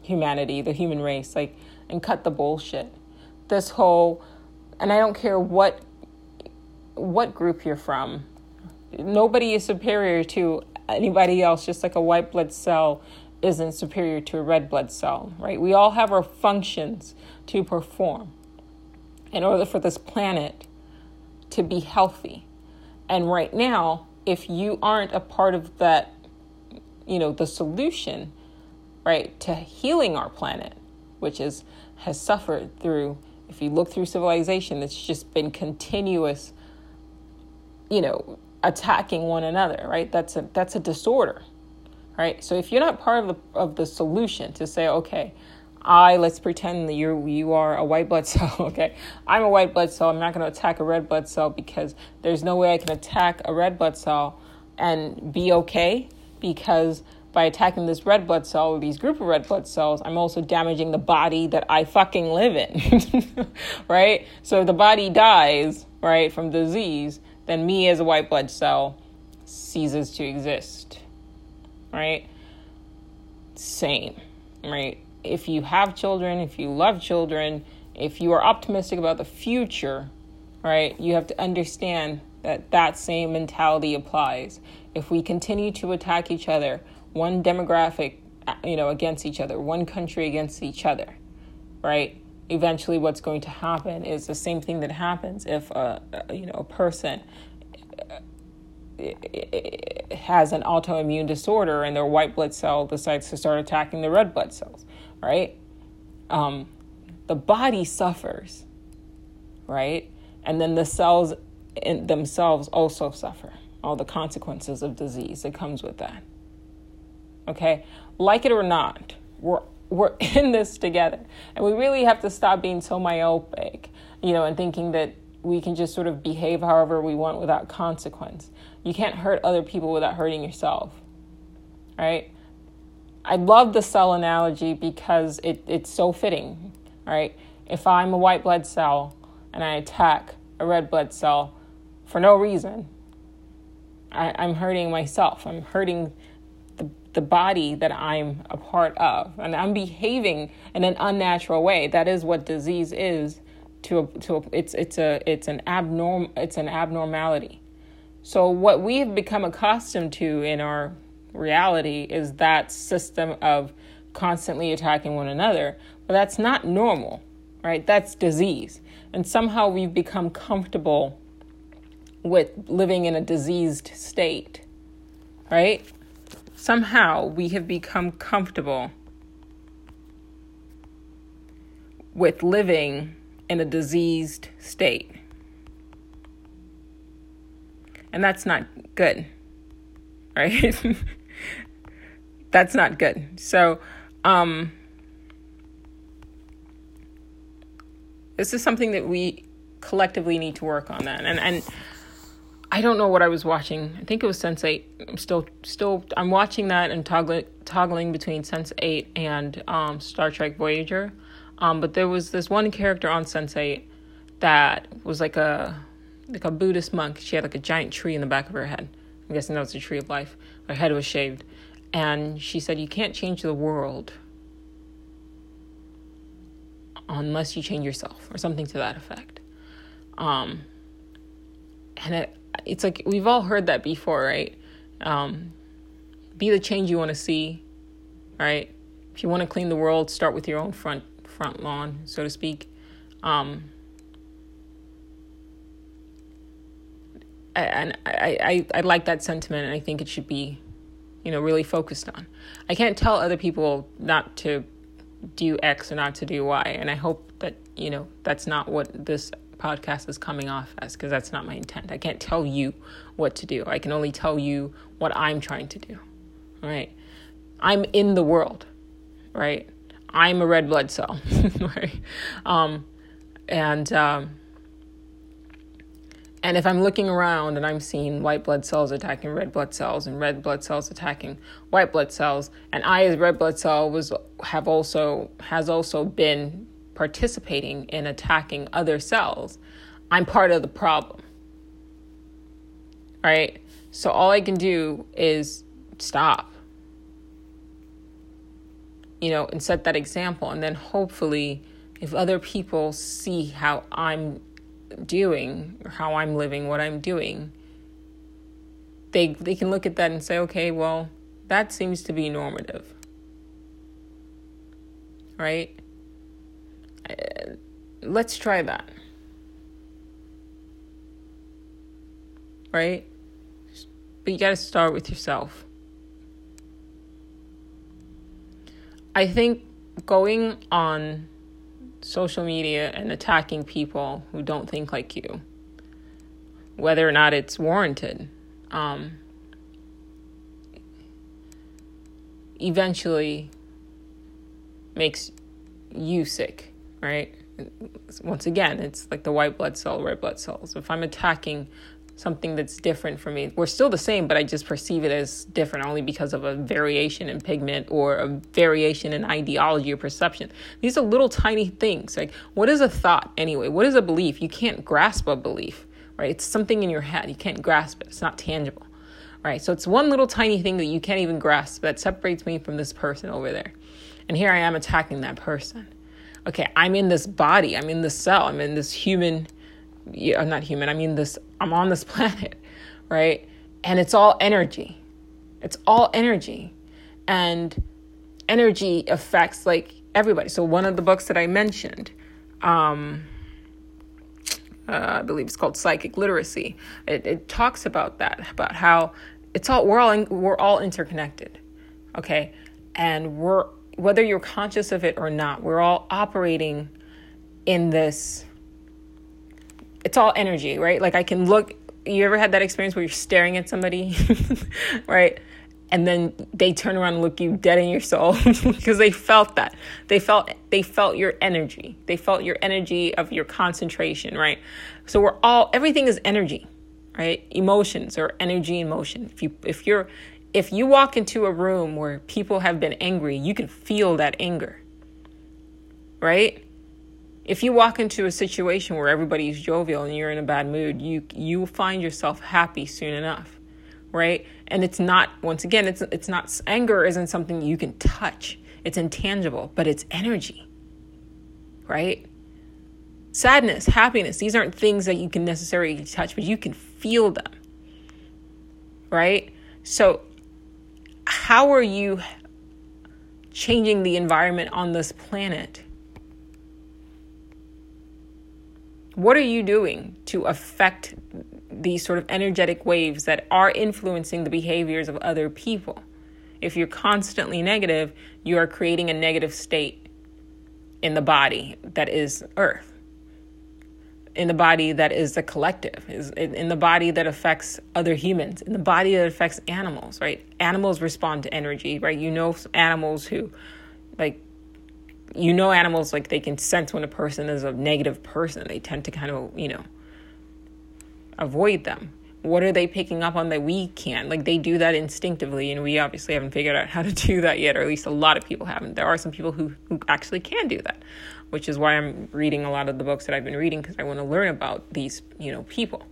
humanity, the human race, like, and cut the bullshit. This whole, and I don't care what group you're from, nobody is superior to anybody else, just like a white blood cell isn't superior to a red blood cell, right? We all have our functions to perform in order for this planet to be healthy. And right now, if you aren't a part of that, you know, the solution, right, to healing our planet, which has suffered through, if you look through civilization, it's just been continuous, you know, attacking one another, right? That's a disorder, right? So if you're not part of the solution to say, okay, let's pretend that you are a white blood cell, okay? I'm a white blood cell. I'm not going to attack a red blood cell because there's no way I can attack a red blood cell and be okay, because by attacking this red blood cell or these group of red blood cells, I'm also damaging the body that I fucking live in, right? So if the body dies, right, from disease, then me as a white blood cell ceases to exist, right? Same, right? If you have children, if you love children, if you are optimistic about the future, right, you have to understand that same mentality applies. If we continue to attack each other, one demographic, you know, against each other, one country against each other, right? Eventually what's going to happen is the same thing that happens if, a person has an autoimmune disorder and their white blood cell decides to start attacking the red blood cells, right? The body suffers, right? And then the cells in themselves also suffer all the consequences of disease that comes with that. Okay, like it or not, we're in this together, and we really have to stop being so myopic you know, and thinking that we can just sort of behave however we want without consequence. You can't hurt other people without hurting yourself, right? I love the cell analogy because it's so fitting, right? If I'm a white blood cell and I attack a red blood cell for no reason, I'm hurting myself. I'm hurting the body that I'm a part of. And I'm behaving in an unnatural way. That is what disease is. It's an abnormality. So what we've become accustomed to in our reality is that system of constantly attacking one another, but that's not normal, right? That's disease. And somehow we've become comfortable with living in a diseased state, right? Somehow we have become comfortable with living in a diseased state. And that's not good, right? That's not good. So, this is something that we collectively need to work on that. And I don't know what I was watching. I think it was Sense8. I'm watching that and toggling between Sense8 and Star Trek Voyager. But there was this one character on Sense8 that was like a Buddhist monk. She had like a giant tree in the back of her head. I'm guessing that was the tree of life. Her head was shaved. And she said, you can't change the world unless you change yourself, or something to that effect. And it's like, we've all heard that before, right? Be the change you want to see, right? If you want to clean the world, start with your own front lawn, so to speak. I like that sentiment, and I think it should be, you know, really focused on. I can't tell other people not to do X or not to do Y, and I hope that, you know, that's not what this podcast is coming off as, because that's not my intent. I can't tell you what to do. I can only tell you what I'm trying to do, all right? I'm in the world, right? I'm a red blood cell, right? And if I'm looking around and I'm seeing white blood cells attacking red blood cells and red blood cells attacking white blood cells, and I as a red blood cell has also been participating in attacking other cells, I'm part of the problem, right? So all I can do is stop, you know, and set that example. And then hopefully if other people see how I'm doing, or how I'm living, what I'm doing, they can look at that and say, okay, well, that seems to be normative, right? Let's try that, right? But you got to start with yourself. I think going on social media and attacking people who don't think like you, whether or not it's warranted, eventually makes you sick, right? Once again, it's like the white blood cell, red blood cells. If I'm attacking something that's different from me, we're still the same, but I just perceive it as different only because of a variation in pigment or a variation in ideology or perception. These are little tiny things. Like, what is a thought anyway? What is a belief? You can't grasp a belief, right? It's something in your head. You can't grasp it. It's not tangible, right? So it's one little tiny thing that you can't even grasp that separates me from this person over there. And here I am attacking that person. Okay, I'm in this body. I'm in this cell. I'm in this human... Yeah, I'm not human. I mean this. I'm on this planet, right? And it's all energy. It's all energy, and energy affects like everybody. So one of the books that I mentioned, I believe it's called Psychic Literacy. It talks about that, about how it's all we're all interconnected, okay? And whether you're conscious of it or not, we're all operating in this. It's all energy, right? Like I can look, you ever had that experience where you're staring at somebody, right? and then they turn around and look you dead in your soul because they felt that. They felt your energy. They felt your energy of your concentration, right? So everything is energy, right? Emotions or energy in motion. If you walk into a room where people have been angry, you can feel that anger, right? If you walk into a situation where everybody's jovial and you're in a bad mood, you find yourself happy soon enough, right? And it's not, once again, it's not, anger isn't something you can touch. It's intangible, but it's energy, right? Sadness, happiness, these aren't things that you can necessarily touch, but you can feel them, right? So how are you changing the environment on this planet? What are you doing to affect these sort of energetic waves that are influencing the behaviors of other people? If you're constantly negative, you are creating a negative state in the body that is Earth, in the body that is the collective, is in the body that affects other humans, in the body that affects animals, right? Animals respond to energy, right? You know animals who, like, they can sense when a person is a negative person. They tend to kind of, avoid them. What are they picking up on that we can't? Like, they do that instinctively, and we obviously haven't figured out how to do that yet, or at least a lot of people haven't. There are some people who actually can do that, which is why I'm reading a lot of the books that I've been reading, because I want to learn about these, people.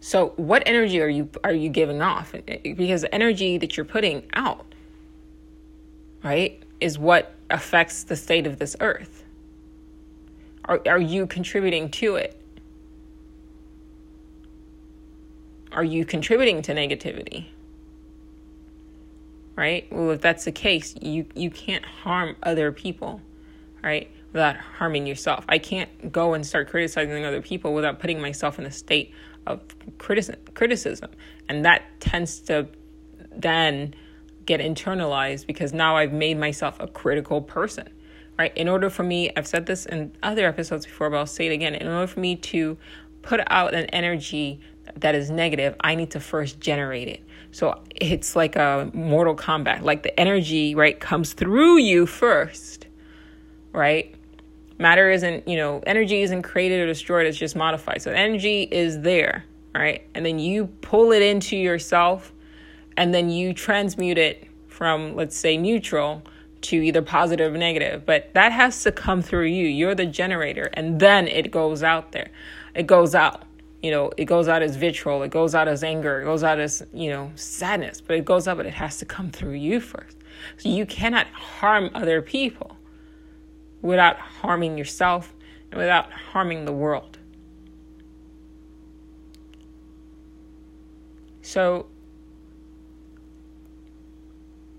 So what energy are you giving off? Because the energy that you're putting out, right, is what affects the state of this earth. Are you contributing to it? Are you contributing to negativity? Right? Well, if that's the case, you can't harm other people, right, without harming yourself. I can't go and start criticizing other people without putting myself in a state of criticism. And that tends to then get internalized, because now I've made myself a critical person, right? In order for me, I've said this in other episodes before, but I'll say it again. In order for me to put out an energy that is negative, I need to first generate it. So it's like a Mortal Kombat, like the energy, right, comes through you first, right? Matter isn't, energy isn't created or destroyed, it's just modified. So energy is there, right? And then you pull it into yourself, and then you transmute it from, let's say, neutral to either positive or negative. But that has to come through you. You're the generator. And then it goes out there. It goes out. It goes out as vitriol. It goes out as anger. It goes out as, sadness. But it goes out, but it has to come through you first. So you cannot harm other people without harming yourself and without harming the world. So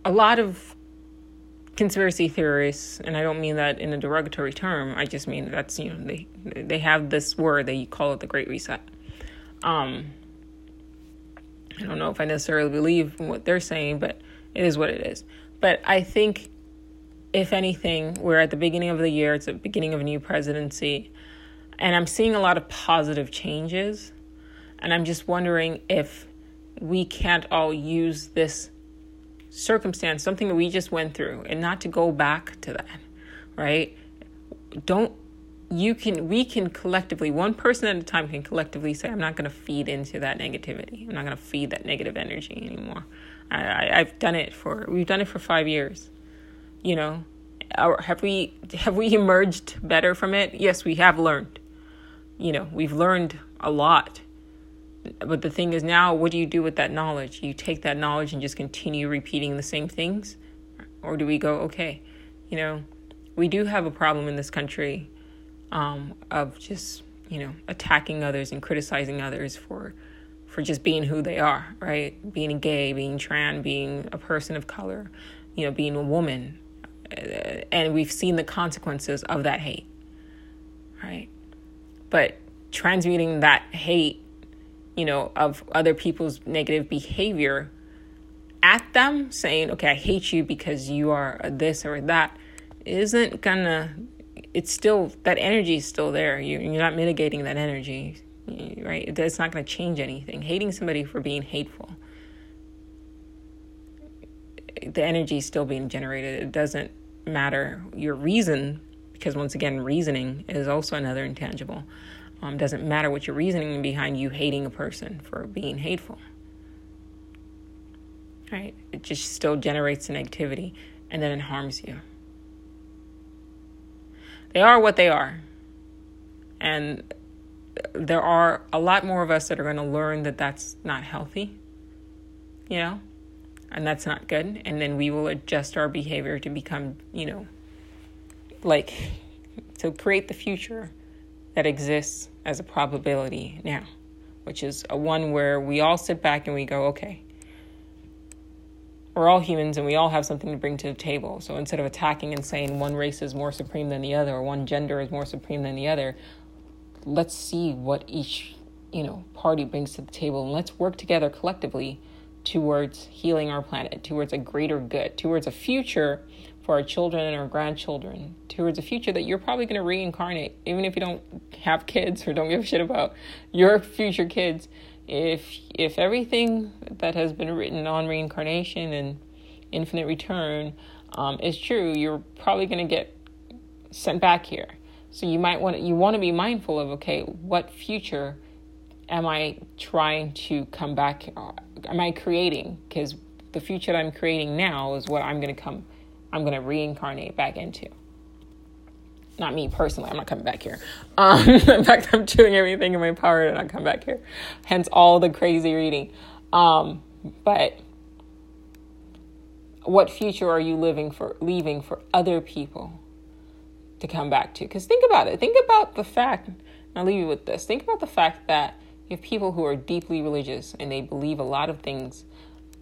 a lot of conspiracy theorists, and I don't mean that in a derogatory term, I just mean that's, they have this word, they call it the Great Reset. I don't know if I necessarily believe what they're saying, but it is what it is. But I think, if anything, we're at the beginning of the year, it's the beginning of a new presidency, and I'm seeing a lot of positive changes, and I'm just wondering if we can't all use this circumstance, something that we just went through, and not to go back to that, right? We can collectively, one person at a time can collectively say, I'm not going to feed into that negativity. I'm not going to feed that negative energy anymore. We've done it for 5 years. Have we emerged better from it? Yes, we have learned, we've learned a lot. But the thing is, now, what do you do with that knowledge? You take that knowledge and just continue repeating the same things? Or do we go, okay, we do have a problem in this country of just, attacking others and criticizing others for just being who they are, right? Being gay, being trans, being a person of color, being a woman. And we've seen the consequences of that hate, right? But transmuting that hate, of other people's negative behavior at them, saying, okay, I hate you because you are this or that, it's still, that energy is still there. You're not mitigating that energy. right? It's not going to change anything. Hating somebody for being hateful, the energy is still being generated. It doesn't matter your reason, because once again, reasoning is also another intangible. Doesn't matter what your reasoning behind you hating a person for being hateful, right? It just still generates negativity, and then it harms you. They are what they are. And there are a lot more of us that are going to learn that that's not healthy, you know, and that's not good. And then we will adjust our behavior to become, you know, like, to create the future that exists as a probability now, which is a one where we all sit back and we go, okay, we're all humans and we all have something to bring to the table. So instead of attacking and saying one race is more supreme than the other, or one gender is more supreme than the other, let's see what each, you know, party brings to the table, and let's work together collectively towards healing our planet, towards a greater good, towards a future for our children and our grandchildren, towards a future that you're probably going to reincarnate, even if you don't have kids or don't give a shit about your future kids. If everything that has been written on reincarnation and infinite return is true, you're probably going to get sent back here. So you want to be mindful of, okay, what future am I trying to come back? Am I creating? Because the future that I'm creating now is what I'm going to reincarnate back into. Not me personally. I'm not coming back here. In fact, I'm doing everything in my power to not come back here. Hence all the crazy reading. But what future are you leaving for other people to come back to? Because think about it. Think about the fact, and I'll leave you with this. Think about the fact that you have people who are deeply religious and they believe a lot of things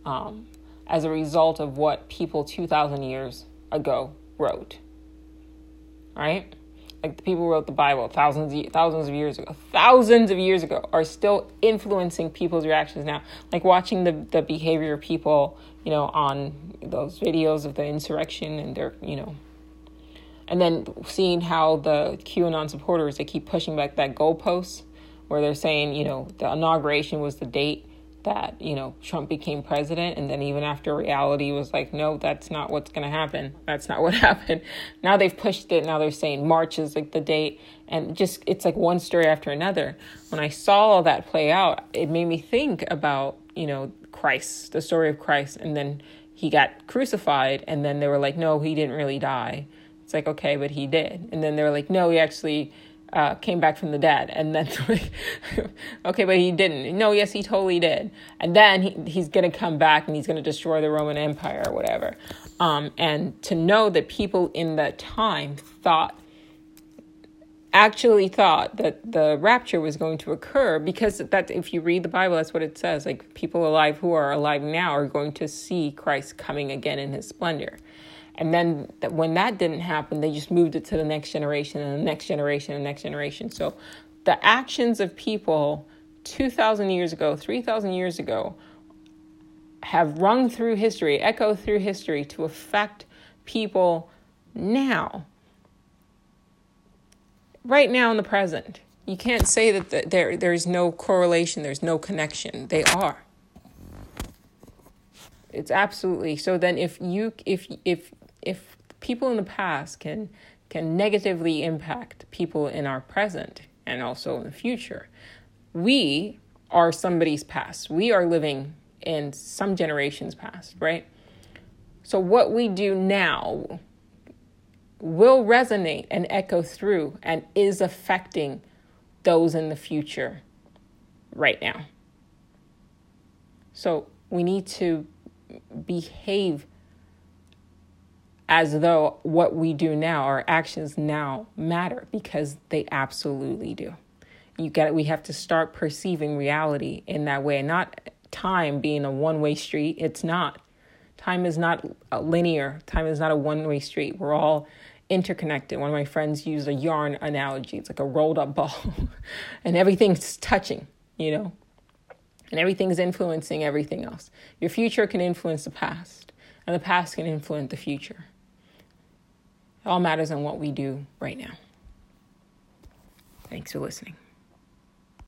as a result of what people 2,000 years ago wrote, right? Like the people who wrote the Bible thousands of years ago are still influencing people's reactions now. Like watching the behavior of people, you know, on those videos of the insurrection and their, you know, and then seeing how the QAnon supporters, they keep pushing back that goalpost where they're saying, you know, the inauguration was the date that, you know, Trump became president. And then even after reality was like, no, that's not what's going to happen. That's not what happened. Now they've pushed it. Now they're saying March is like the date. And just, it's like one story after another. When I saw all that play out, it made me think about, you know, Christ, the story of Christ. And then he got crucified. And then they were like, no, he didn't really die. It's like, okay, but he did. And then they were like, no, he actually came back from the dead. And then like, okay, but he didn't. No, yes, he totally did. And then he's going to come back and he's going to destroy the Roman Empire or whatever. And to know that people in that time actually thought that the rapture was going to occur, because that, if you read the Bible, that's what it says. Like people alive who are alive now are going to see Christ coming again in his splendor. And then when that didn't happen, they just moved it to the next generation and the next generation and the next generation. So the actions of people 2,000 years ago, 3,000 years ago, have rung through history, echoed through history to affect people now. Right now in the present. You can't say that there's no correlation, there's no connection. They are. It's absolutely. So then if people in the past can negatively impact people in our present and also in the future, we are somebody's past. We are living in some generation's past, right? So what we do now will resonate and echo through and is affecting those in the future right now. So we need to behave as though what we do now, our actions now, matter, because they absolutely do. You get it. We have to start perceiving reality in that way, and not time being a one-way street. It's not. Time is not linear. Time is not a one-way street. We're all interconnected. One of my friends used a yarn analogy. It's like a rolled-up ball, and everything's touching, you know, and everything's influencing everything else. Your future can influence the past, and the past can influence the future. It all matters on what we do right now. Thanks for listening.